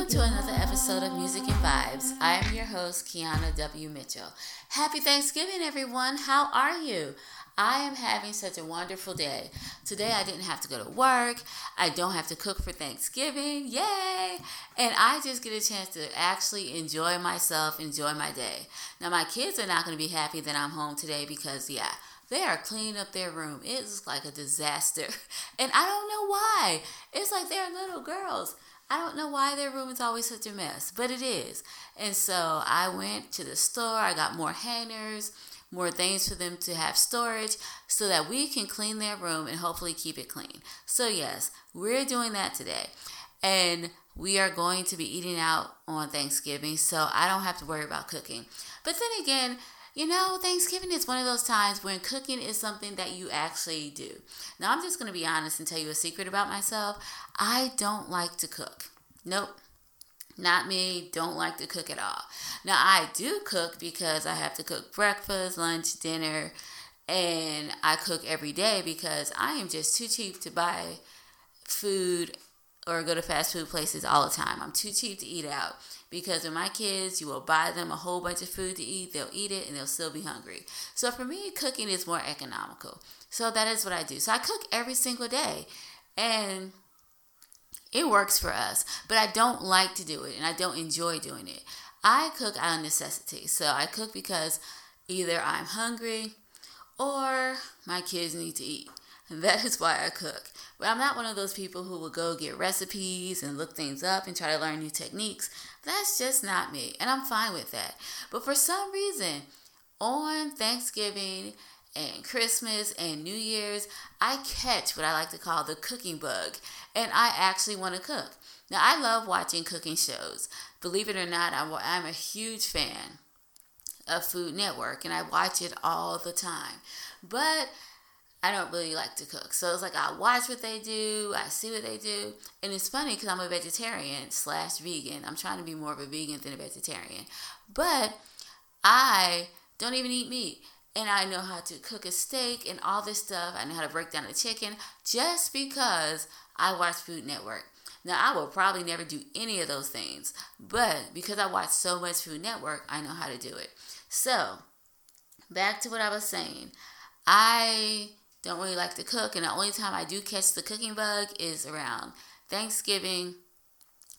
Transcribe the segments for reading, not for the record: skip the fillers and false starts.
Welcome to another episode of Music and Vibes. I am your host, Kiana W. Mitchell. Happy Thanksgiving, everyone. How are you? I am having such a wonderful day. Today, I didn't have to go to work. I don't have to cook for Thanksgiving. Yay! And I just get a chance to actually enjoy myself, enjoy my day. Now, my kids are not going to be happy that I'm home today because, they are cleaning up their room. It's like a disaster. And I don't know why. It's like they're little girls. I don't know why their room is always such a mess, but it is. And so I went to the store. I got more hangers, more things for them to have storage so that we can clean their room and hopefully keep it clean. So yes, we're doing that today. And we are going to be eating out on Thanksgiving, so I don't have to worry about cooking. But then again, Thanksgiving is one of those times when cooking is something that you actually do. Now, I'm just going to be honest and tell you a secret about myself. I don't like to cook. Nope. Not me. Don't like to cook at all. Now, I do cook because I have to cook breakfast, lunch, dinner, and I cook every day because I am just too cheap to buy food or go to fast food places all the time. I'm too cheap to eat out because with my kids, you will buy them a whole bunch of food to eat. They'll eat it and they'll still be hungry. So for me, cooking is more economical. So that is what I do. So I cook every single day and it works for us, but I don't like to do it and I don't enjoy doing it. I cook out of necessity. So I cook because either I'm hungry or my kids need to eat. That is why I cook. But I'm not one of those people who will go get recipes and look things up and try to learn new techniques. That's just not me, and I'm fine with that. But for some reason, on Thanksgiving and Christmas and New Year's, I catch what I like to call the cooking bug, and I actually want to cook. Now, I love watching cooking shows. Believe it or not, I'm a huge fan of Food Network, and I watch it all the time. But I don't really like to cook. So it's like I watch what they do. I see what they do. And it's funny because I'm a vegetarian / vegan. I'm trying to be more of a vegan than a vegetarian. But I don't even eat meat. And I know how to cook a steak and all this stuff. I know how to break down a chicken just because I watch Food Network. Now, I will probably never do any of those things. But because I watch so much Food Network, I know how to do it. So back to what I was saying. I don't really like to cook, and the only time I do catch the cooking bug is around Thanksgiving,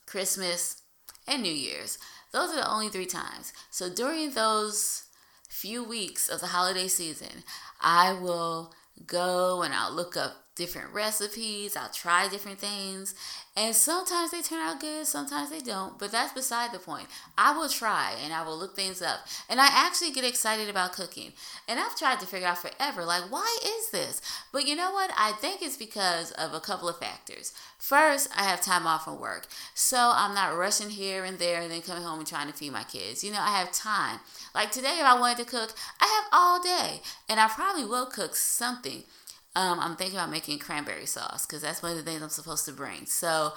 Christmas, and New Year's. Those are the only three times. So during those few weeks of the holiday season, I will go and I'll look up different recipes, I'll try different things, and sometimes they turn out good, sometimes they don't, but that's beside the point. I will try and I will look things up, and I actually get excited about cooking, and I've tried to figure out forever, like, why is this? But you know what? I think it's because of a couple of factors. First, I have time off from work, so I'm not rushing here and there and then coming home and trying to feed my kids. I have time. Like today, if I wanted to cook, I have all day, and I probably will cook something. I'm thinking about making cranberry sauce because that's one of the things I'm supposed to bring. So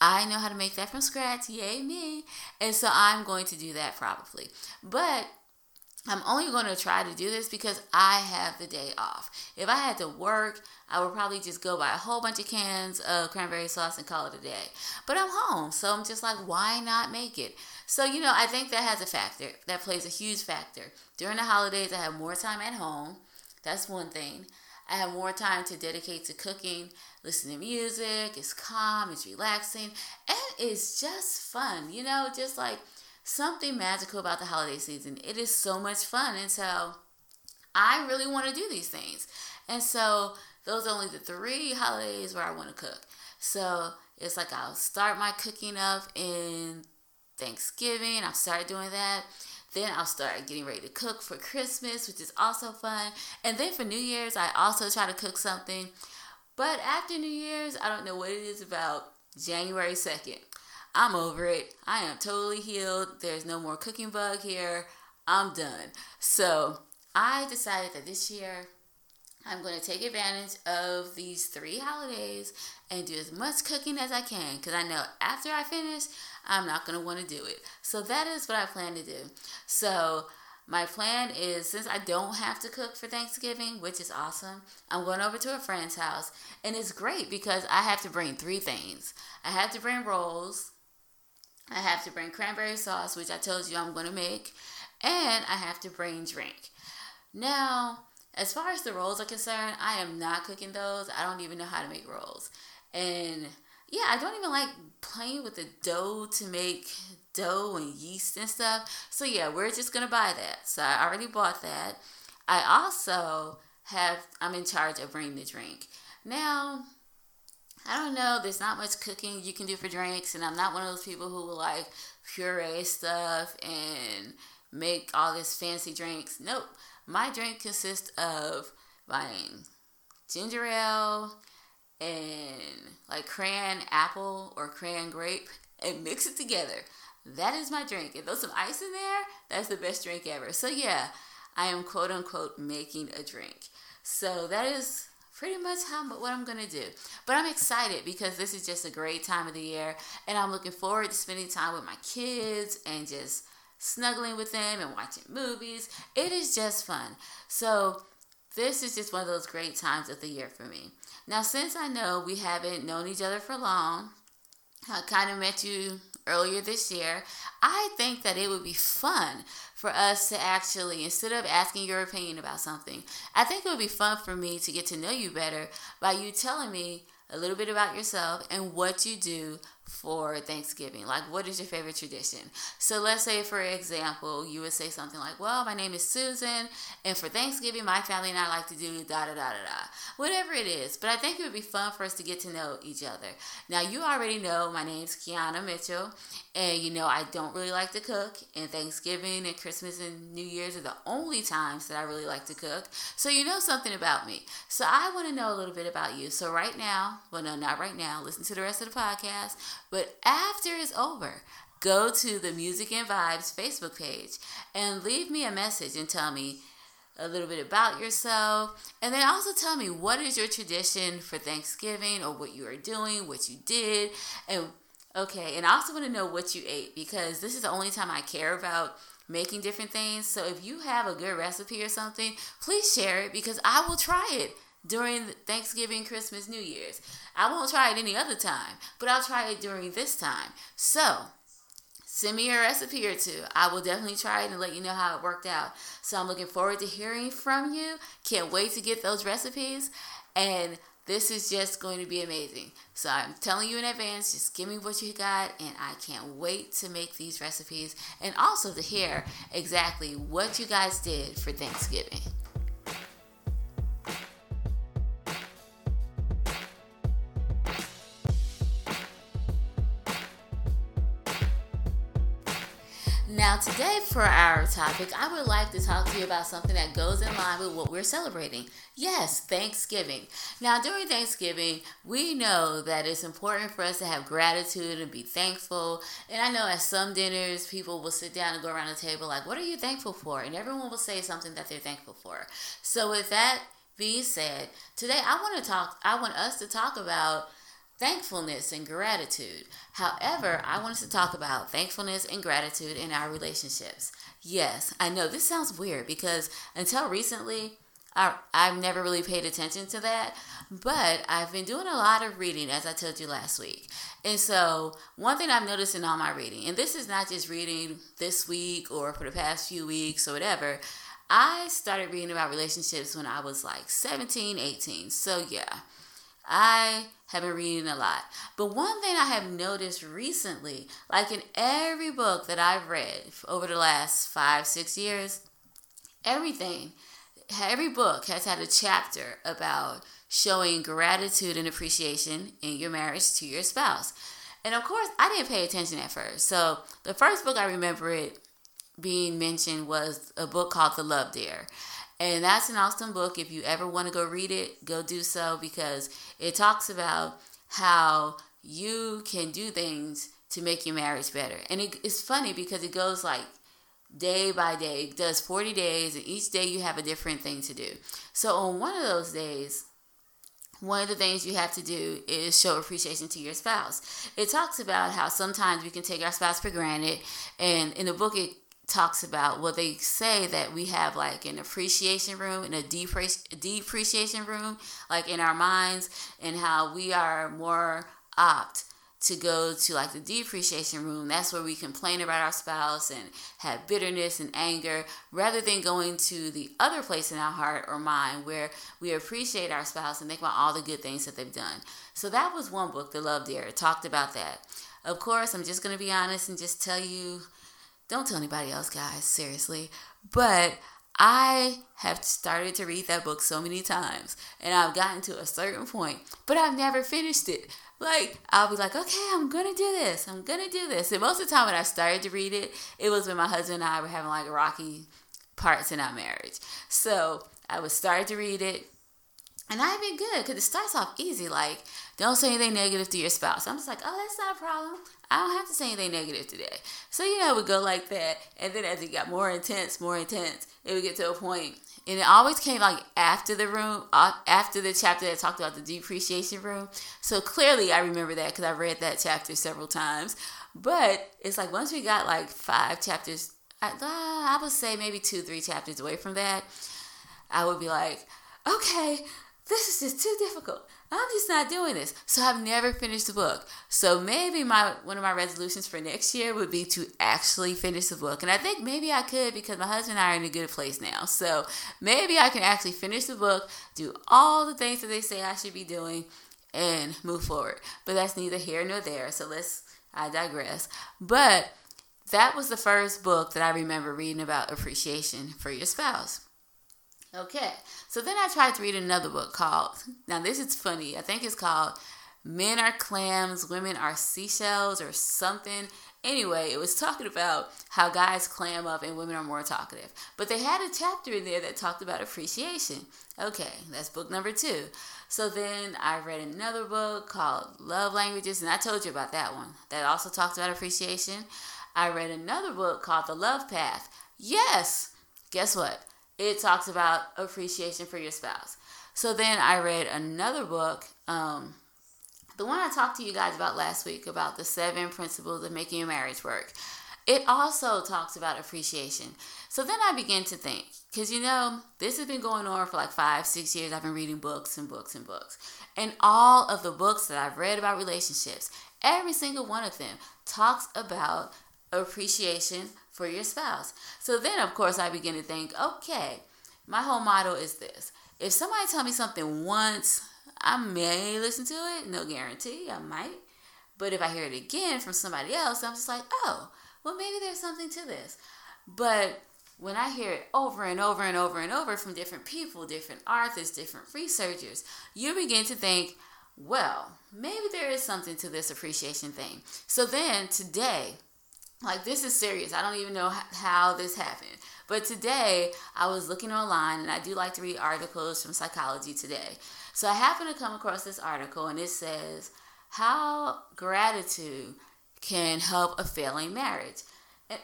I know how to make that from scratch. Yay me. And so I'm going to do that probably. But I'm only going to try to do this because I have the day off. If I had to work, I would probably just go buy a whole bunch of cans of cranberry sauce and call it a day. But I'm home, so I'm just like, why not make it? So, I think that has a factor. That plays a huge factor. During the holidays, I have more time at home. That's one thing. I have more time to dedicate to cooking, listening to music. It's calm, it's relaxing, and it's just fun. Just like something magical about the holiday season. It is so much fun, and so I really want to do these things. And so those are only the three holidays where I want to cook. So it's like I'll start my cooking up in Thanksgiving. I'll start doing that. Then I'll start getting ready to cook for Christmas, which is also fun. And then for New Year's, I also try to cook something. But after New Year's, I don't know what it is about January 2nd. I'm over it. I am totally healed. There's no more cooking bug here. I'm done. So I decided that this year, I'm going to take advantage of these three holidays and do as much cooking as I can because I know after I finish, I'm not going to want to do it. So that is what I plan to do. So my plan is, since I don't have to cook for Thanksgiving, which is awesome, I'm going over to a friend's house, and it's great because I have to bring three things. I have to bring rolls. I have to bring cranberry sauce, which I told you I'm going to make, and I have to bring drink. Now, as far as the rolls are concerned, I am not cooking those. I don't even know how to make rolls. And yeah, I don't even like playing with the dough to make dough and yeast and stuff. So yeah, we're just going to buy that. So I already bought that. I also I'm in charge of bringing the drink. Now, I don't know, there's not much cooking you can do for drinks, and I'm not one of those people who will like puree stuff and make all this fancy drinks. Nope. My drink consists of buying ginger ale and like cran apple or cran grape and mix it together. That is my drink. If there's some ice in there, that's the best drink ever. So yeah, I am quote unquote making a drink. So that is pretty much what I'm going to do. But I'm excited because this is just a great time of the year, and I'm looking forward to spending time with my kids and just snuggling with them and watching movies. It is just fun. So this is just one of those great times of the year for me. Now, since I know we haven't known each other for long, I kind of met you earlier this year, I think that it would be fun for us to actually, instead of asking your opinion about something, I think it would be fun for me to get to know you better by you telling me a little bit about yourself and what you do for Thanksgiving. Like, what is your favorite tradition? So let's say, for example, you would say something like, well, my name is Susan, and for Thanksgiving, my family and I like to do da-da-da-da-da. Whatever it is. But I think it would be fun for us to get to know each other. Now, you already know my name's Kiana Mitchell, and you know I don't really like to cook, and Thanksgiving and Christmas and New Year's are the only times that I really like to cook. So you know something about me. So I want to know a little bit about you. So right now, well, no, not right now. Listen to the rest of the podcast. But after it's over, go to the Music and Vibes Facebook page and leave me a message and tell me a little bit about yourself. And then also tell me what is your tradition for Thanksgiving, or what you are doing, what you did. And I also want to know what you ate, because this is the only time I care about making different things. So if you have a good recipe or something, please share it, because I will try it during Thanksgiving, Christmas, New Year's. I won't try it any other time, but I'll try it during this time. So send me a recipe or two. I will definitely try it and let you know how it worked out. So I'm looking forward to hearing from you. Can't wait to get those recipes. And this is just going to be amazing. So I'm telling you in advance, just give me what you got, and I can't wait to make these recipes and also to hear exactly what you guys did for Thanksgiving. Now, today for our topic, I would like to talk to you about something that goes in line with what we're celebrating. Yes, Thanksgiving. Now, during Thanksgiving, we know that it's important for us to have gratitude and be thankful. And I know at some dinners, people will sit down and go around the table like, what are you thankful for? And everyone will say something that they're thankful for. So with that being said, today I want us to talk about thankfulness and gratitude. However, I want us to talk about thankfulness and gratitude in our relationships. Yes, I know this sounds weird, because until recently, I've never really paid attention to that, but I've been doing a lot of reading, as I told you last week. And so one thing I've noticed in all my reading, and this is not just reading this week or for the past few weeks or whatever, I started reading about relationships when I was like 17, 18. So yeah, I have been reading a lot. But one thing I have noticed recently, like in every book that I've read over the last 5-6 years, every book has had a chapter about showing gratitude and appreciation in your marriage to your spouse. And of course, I didn't pay attention at first. So the first book I remember it being mentioned was a book called The Love Dare. And that's an awesome book. If you ever want to go read it, go do so, because it talks about how you can do things to make your marriage better. And it's funny because it goes like day by day. It does 40 days, and each day you have a different thing to do. So on one of those days, one of the things you have to do is show appreciation to your spouse. It talks about how sometimes we can take our spouse for granted. And in the book, it talks about, well, they say that we have like an appreciation room and a depreciation room, like in our minds, and how we are more apt to go to like the depreciation room. That's where we complain about our spouse and have bitterness and anger, rather than going to the other place in our heart or mind where we appreciate our spouse and think about all the good things that they've done. So that was one book, The Love Dare, talked about that. Of course, I'm just going to be honest and just tell you, don't tell anybody else, guys, seriously. But I have started to read that book so many times, and I've gotten to a certain point, but I've never finished it. Like, I'll be like, okay, I'm going to do this. And most of the time when I started to read it, it was when my husband and I were having like rocky parts in our marriage. So I would start to read it, and I've been good because it starts off easy. Like, don't say anything negative to your spouse. I'm just like, oh, that's not a problem. I don't have to say anything negative today. So, it would go like that. And then as it got more intense, it would get to a point. And it always came like after the chapter that talked about the depreciation room. So clearly I remember that because I read that chapter several times. But it's like once we got like 5 chapters, I would say maybe 2-3 chapters away from that, I would be like, okay, this is just too difficult. I'm just not doing this. So I've never finished the book. So maybe one of my resolutions for next year would be to actually finish the book. And I think maybe I could, because my husband and I are in a good place now. So maybe I can actually finish the book, do all the things that they say I should be doing, and move forward. But that's neither here nor there. So I digress. But that was the first book that I remember reading about appreciation for your spouse. Okay, so then I tried to read another book called, now this is funny, I think it's called Men Are Clams, Women Are Seashells or something. Anyway, it was talking about how guys clam up and women are more talkative. But they had a chapter in there that talked about appreciation. Okay, that's book number 2. So then I read another book called Love Languages, and I told you about that one. That also talked about appreciation. I read another book called The Love Path. Yes, guess what? It talks about appreciation for your spouse. So then I read another book, the one I talked to you guys about last week, about the 7 principles of making your marriage work. It also talks about appreciation. So then I began to think, because this has been going on for like 5-6 years. I've been reading books. And all of the books that I've read about relationships, every single one of them talks about appreciation for your spouse. So then, of course, I begin to think, okay, my whole motto is this. If somebody tells me something once, I may listen to it. No guarantee, I might. But if I hear it again from somebody else, I'm just like, oh, well, maybe there's something to this. But when I hear it over and over and over and over from different people, different authors, different researchers, you begin to think, well, maybe there is something to this appreciation thing. So then today, like, this is serious. I don't even know how this happened. But today, I was looking online, and I do like to read articles from Psychology Today. So I happened to come across this article, and it says, how gratitude can help a failing marriage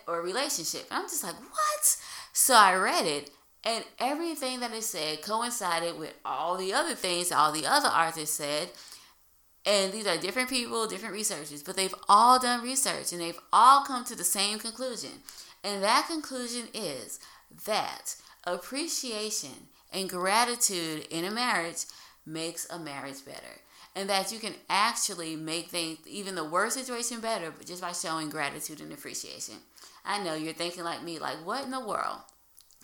or relationship. And I'm just like, what? So I read it, and everything that it said coincided with all the other things all the other authors said. And these are different people, different researchers, but they've all done research and they've all come to the same conclusion. And that conclusion is that appreciation and gratitude in a marriage makes a marriage better. And that you can actually make things, even the worst situation, better, but just by showing gratitude and appreciation. I know you're thinking like me, like, what in the world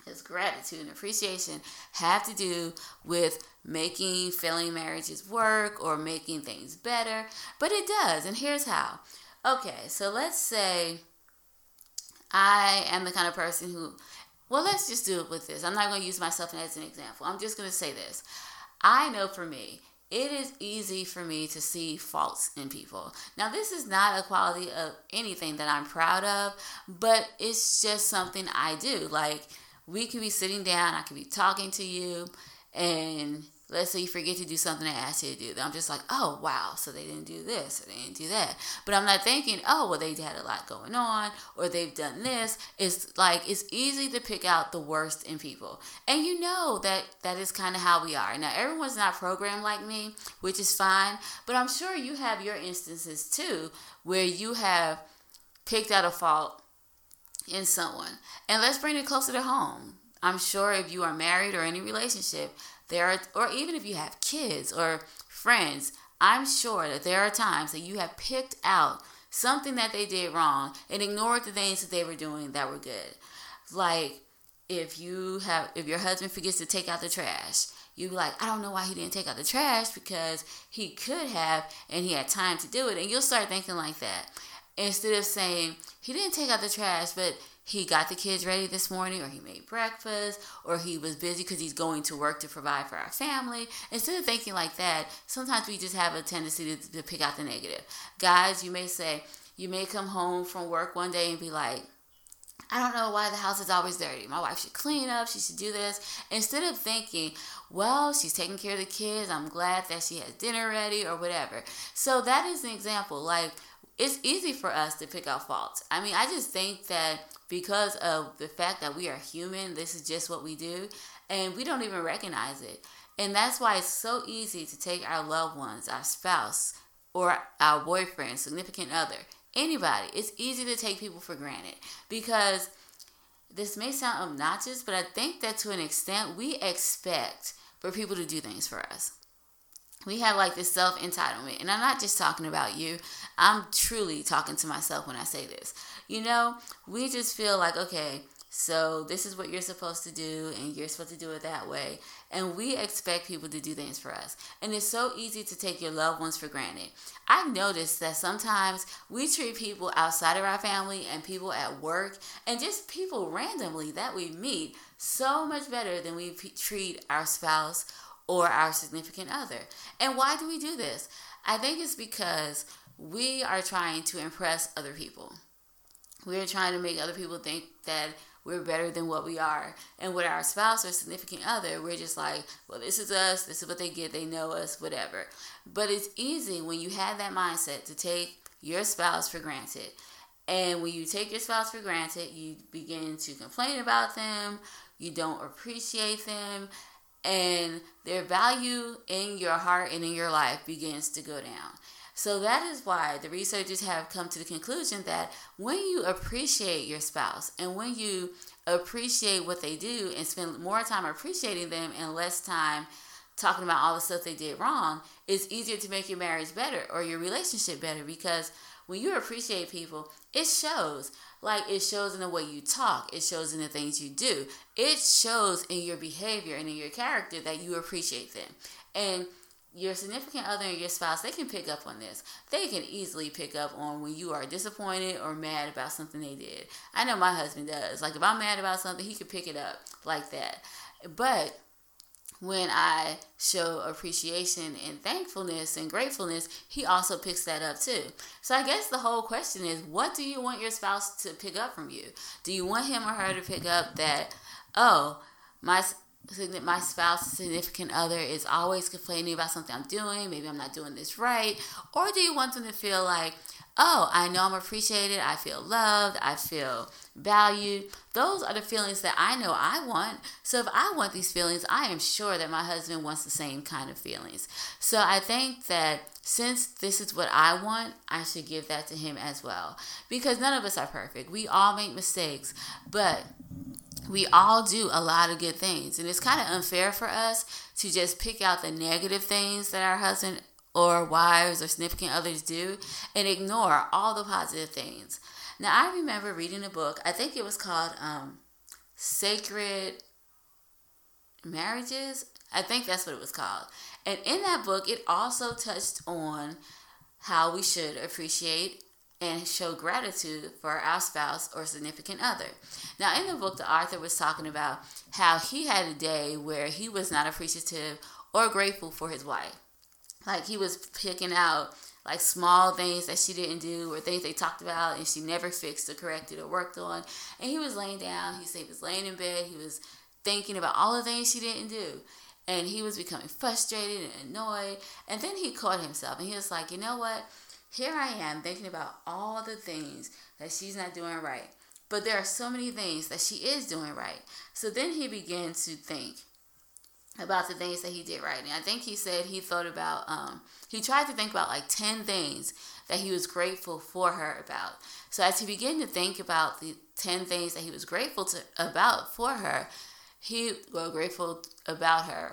does gratitude and appreciation have to do with making failing marriages work or making things better? But it does, and here's how. Okay, so let's say I am the kind of person who, well, let's just do it with this. I'm not going to use myself as an example. I'm just going to say this. I know for me, it is easy for me to see faults in people. Now, this is not a quality of anything that I'm proud of, but it's just something I do. Like, we could be sitting down, I could be talking to you, and let's say you forget to do something I asked you to do. I'm just like, oh, wow, so they didn't do this, or they didn't do that. But I'm not thinking, oh, well, they had a lot going on, or they've done this. It's like, it's easy to pick out the worst in people. And that is kind of how we are. Now, everyone's not programmed like me, which is fine. But I'm sure you have your instances, too, where you have picked out a fault in someone. And let's bring it closer to home. I'm sure if you are married or in a relationship, or even if you have kids or friends, I'm sure that there are times that you have picked out something that they did wrong and ignored the things that they were doing that were good. Like if your husband forgets to take out the trash, you be like, I don't know why he didn't take out the trash, because he could have and he had time to do it. And you'll start thinking like that, instead of saying he didn't take out the trash, but he got the kids ready this morning, or he made breakfast, or he was busy because he's going to work to provide for our family. Instead of thinking like that, sometimes we just have a tendency to pick out the negative. Guys, you may come home from work one day and be like, I don't know why the house is always dirty. My wife should clean up. She should do this. Instead of thinking, well, she's taking care of the kids, I'm glad that she has dinner ready or whatever. So that is an example. Like, it's easy for us to pick out faults. I mean, I just think that because of the fact that we are human, this is just what we do, and we don't even recognize it. And that's why it's so easy to take our loved ones, our spouse, or our boyfriend, significant other, anybody. It's easy to take people for granted, because this may sound obnoxious, but I think that to an extent we expect for people to do things for us. We have like this self-entitlement, and I'm not just talking about you. I'm truly talking to myself when I say this. You know, we just feel like, okay, so this is what you're supposed to do, and you're supposed to do it that way. And we expect people to do things for us. And it's so easy to take your loved ones for granted. I've noticed that sometimes we treat people outside of our family and people at work and just people randomly that we meet so much better than we treat our spouse or our significant other. And why do we do this? I think it's because we are trying to impress other people. We're trying to make other people think that we're better than what we are. And with our spouse or significant other, we're just like, well, this is us, this is what they get, they know us, whatever. But it's easy when you have that mindset to take your spouse for granted. And when you take your spouse for granted, you begin to complain about them, you don't appreciate them, and their value in your heart and in your life begins to go down. So that is why the researchers have come to the conclusion that when you appreciate your spouse and when you appreciate what they do and spend more time appreciating them and less time talking about all the stuff they did wrong, it's easier to make your marriage better or your relationship better, because when you appreciate people, it shows. Like, it shows in the way you talk. It shows in the things you do. It shows in your behavior and in your character that you appreciate them. And your significant other and your spouse, they can pick up on this. They can easily pick up on when you are disappointed or mad about something they did. I know my husband does. Like, if I'm mad about something, he can pick it up like that. But when I show appreciation and thankfulness and gratefulness, he also picks that up too. So I guess the whole question is, what do you want your spouse to pick up from you? Do you want him or her to pick up that, oh, my spouse, significant other is always complaining about something I'm doing, maybe I'm not doing this right? Or do you want them to feel like, oh, I know I'm appreciated, I feel loved, I feel valued. Those are the feelings that I know I want. So if I want these feelings, I am sure that my husband wants the same kind of feelings. So I think that since this is what I want, I should give that to him as well. Because none of us are perfect. We all make mistakes, but we all do a lot of good things. And it's kind of unfair for us to just pick out the negative things that our husband or wives or significant others do and ignore all the positive things. Now, I remember reading a book, I think it was called Sacred Marriages. I think that's what it was called. And in that book, it also touched on how we should appreciate and show gratitude for our spouse or significant other. Now, in the book, the author was talking about how he had a day where he was not appreciative or grateful for his wife. Like, he was picking out like small things that she didn't do or things they talked about and she never fixed or corrected or worked on. And he was laying down. He said he was laying in bed. He was thinking about all the things she didn't do. And he was becoming frustrated and annoyed. And then he caught himself and he was like, you know what? Here I am thinking about all the things that she's not doing right. But there are so many things that she is doing right. So then he began to think about the things that he did right. And I think he said he thought about, he tried to think about like 10 things that he was grateful for her about. So as he began to think about the 10 things that he was grateful about her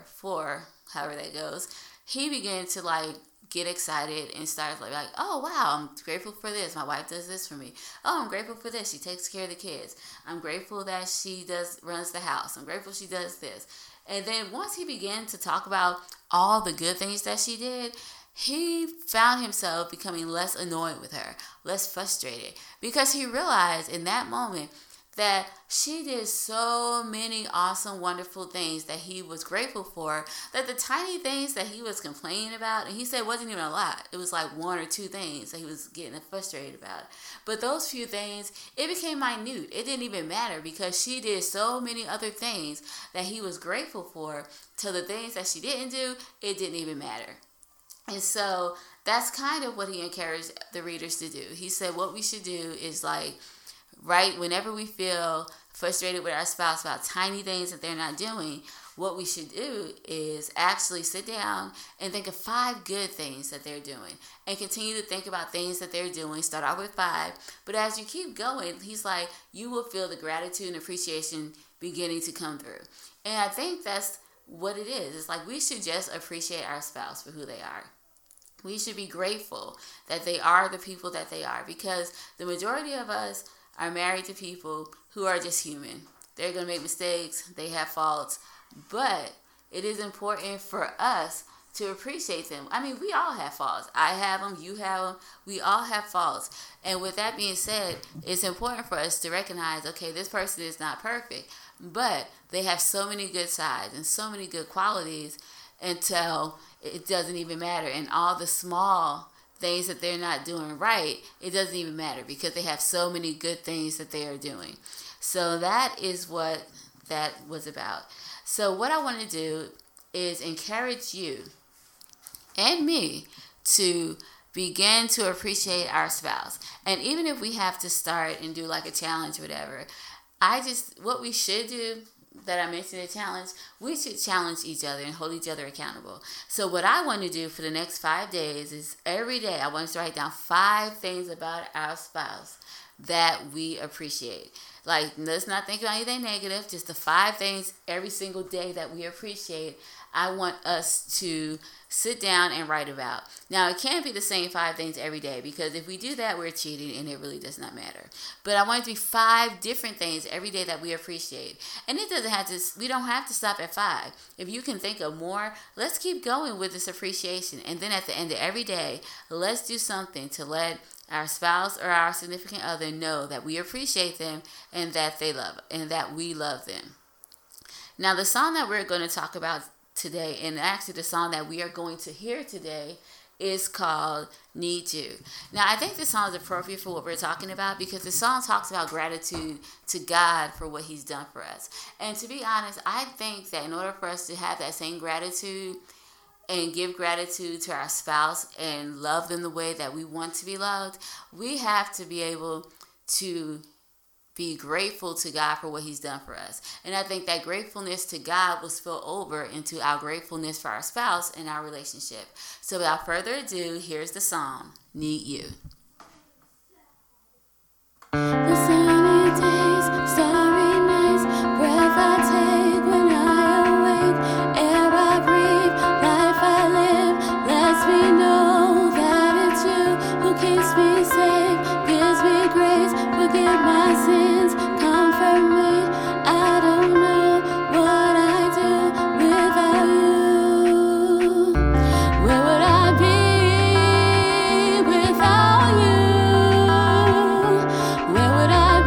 for, however that goes, he began to like get excited and start like, oh, wow, I'm grateful for this. My wife does this for me. Oh, I'm grateful for this. She takes care of the kids. I'm grateful that she runs the house. I'm grateful she does this. And then once he began to talk about all the good things that she did, he found himself becoming less annoyed with her, less frustrated, because he realized in that moment that she did so many awesome, wonderful things that he was grateful for, that the tiny things that he was complaining about, and he said wasn't even a lot. It was like one or two things that he was getting frustrated about. But those few things, it became minute. It didn't even matter because she did so many other things that he was grateful for. To the things that she didn't do, it didn't even matter. And so that's kind of what he encouraged the readers to do. He said what we should do is like, right, whenever we feel frustrated with our spouse about tiny things that they're not doing, what we should do is actually sit down and think of 5 good things that they're doing and continue to think about things that they're doing. Start off with 5. But as you keep going, he's like, you will feel the gratitude and appreciation beginning to come through. And I think that's what it is. It's like we should just appreciate our spouse for who they are. We should be grateful that they are the people that they are, because the majority of us are married to people who are just human. They're going to make mistakes. They have faults. But it is important for us to appreciate them. I mean, we all have faults. I have them. You have them. We all have faults. And with that being said, it's important for us to recognize, okay, this person is not perfect, but they have so many good sides and so many good qualities until it doesn't even matter. And all the small things that they're not doing right, it doesn't even matter because they have so many good things that they are doing. So that is what that was about. So what I want to do is encourage you and me to begin to appreciate our spouse. And even if we have to start and do like a challenge or whatever, what we should do, that I mentioned a challenge, we should challenge each other and hold each other accountable. So what I want to do for the next 5 days is every day I want us to write down 5 things about our spouse that we appreciate. Like, let's not think about anything negative, just the 5 things every single day that we appreciate. I want us to sit down and write about. Now, it can't be the same 5 things every day, because if we do that, we're cheating and it really does not matter. But I want it to be 5 different things every day that we appreciate. And we don't have to stop at 5. If you can think of more, let's keep going with this appreciation. And then at the end of every day, let's do something to let our spouse or our significant other know that we appreciate them and that they love, and that we love them. Now, the song that we're going to talk about today, and actually the song that we are going to hear today, is called Need You. Now, I think this song is appropriate for what we're talking about, because the song talks about gratitude to God for what he's done for us. And to be honest, I think that in order for us to have that same gratitude and give gratitude to our spouse and love them the way that we want to be loved, we have to be able to be grateful to God for what he's done for us. And I think that gratefulness to God will spill over into our gratefulness for our spouse and our relationship. So without further ado, here's the song, Need You. The sunny days, starry nights, breath I take when I awake, air I breathe, life I live, lets me know that it's you who keeps me safe, gives me grace, forgive my sins. Comfort me, I don't know what I do without you. Where would I be without you? Where would I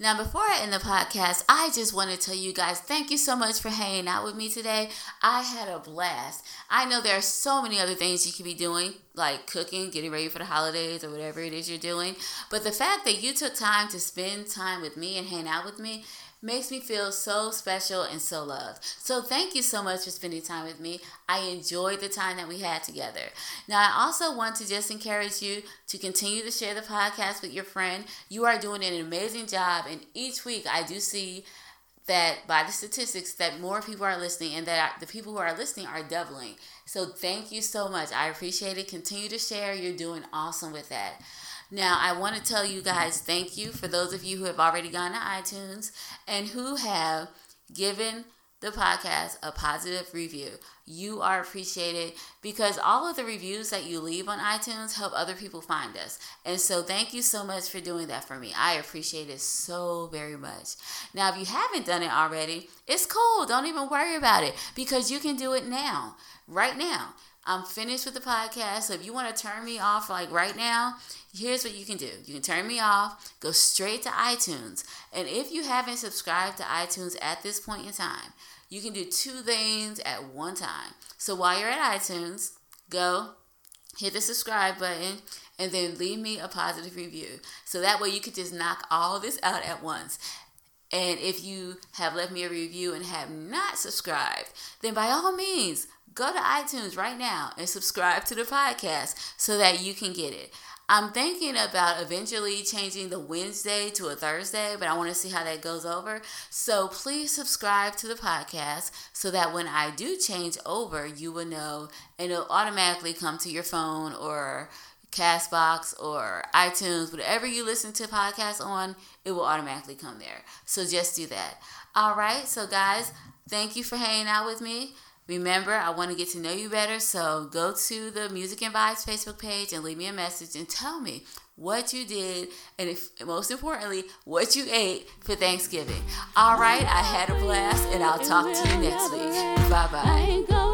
Now, before I end the podcast, I just want to tell you guys, thank you so much for hanging out with me today. I had a blast. I know there are so many other things you could be doing, like cooking, getting ready for the holidays, or whatever it is you're doing. But the fact that you took time to spend time with me and hang out with me makes me feel so special and so loved. So thank you so much for spending time with me. I enjoyed the time that we had together. Now, I also want to just encourage you to continue to share the podcast with your friend. You are doing an amazing job, and each week I do see that by the statistics that more people are listening, and that the people who are listening are doubling. So thank you so much. I appreciate it. Continue to share. You're doing awesome with that. Now, I want to tell you guys thank you for those of you who have already gone to iTunes and who have given the podcast a positive review. You are appreciated because all of the reviews that you leave on iTunes help other people find us. And so thank you so much for doing that for me. I appreciate it so very much. Now, if you haven't done it already, it's cool. Don't even worry about it because you can do it now, right now. I'm finished with the podcast, so if you want to turn me off like right now, here's what you can do. You can turn me off, go straight to iTunes, and if you haven't subscribed to iTunes at this point in time, you can do two things at one time. So while you're at iTunes, go hit the subscribe button and then leave me a positive review. So that way you could just knock all this out at once. And if you have left me a review and have not subscribed, then by all means, go to iTunes right now and subscribe to the podcast so that you can get it. I'm thinking about eventually changing the Wednesday to a Thursday, but I want to see how that goes over. So please subscribe to the podcast so that when I do change over, you will know and it'll automatically come to your phone or Castbox or iTunes, whatever you listen to podcasts on, it will automatically come there. So just do that. All right. So guys, thank you for hanging out with me. Remember, I want to get to know you better, so go to the Music and Vibes Facebook page and leave me a message and tell me what you did and, if, most importantly, what you ate for Thanksgiving. All right, I had a blast, and I'll talk to you next week. Bye-bye.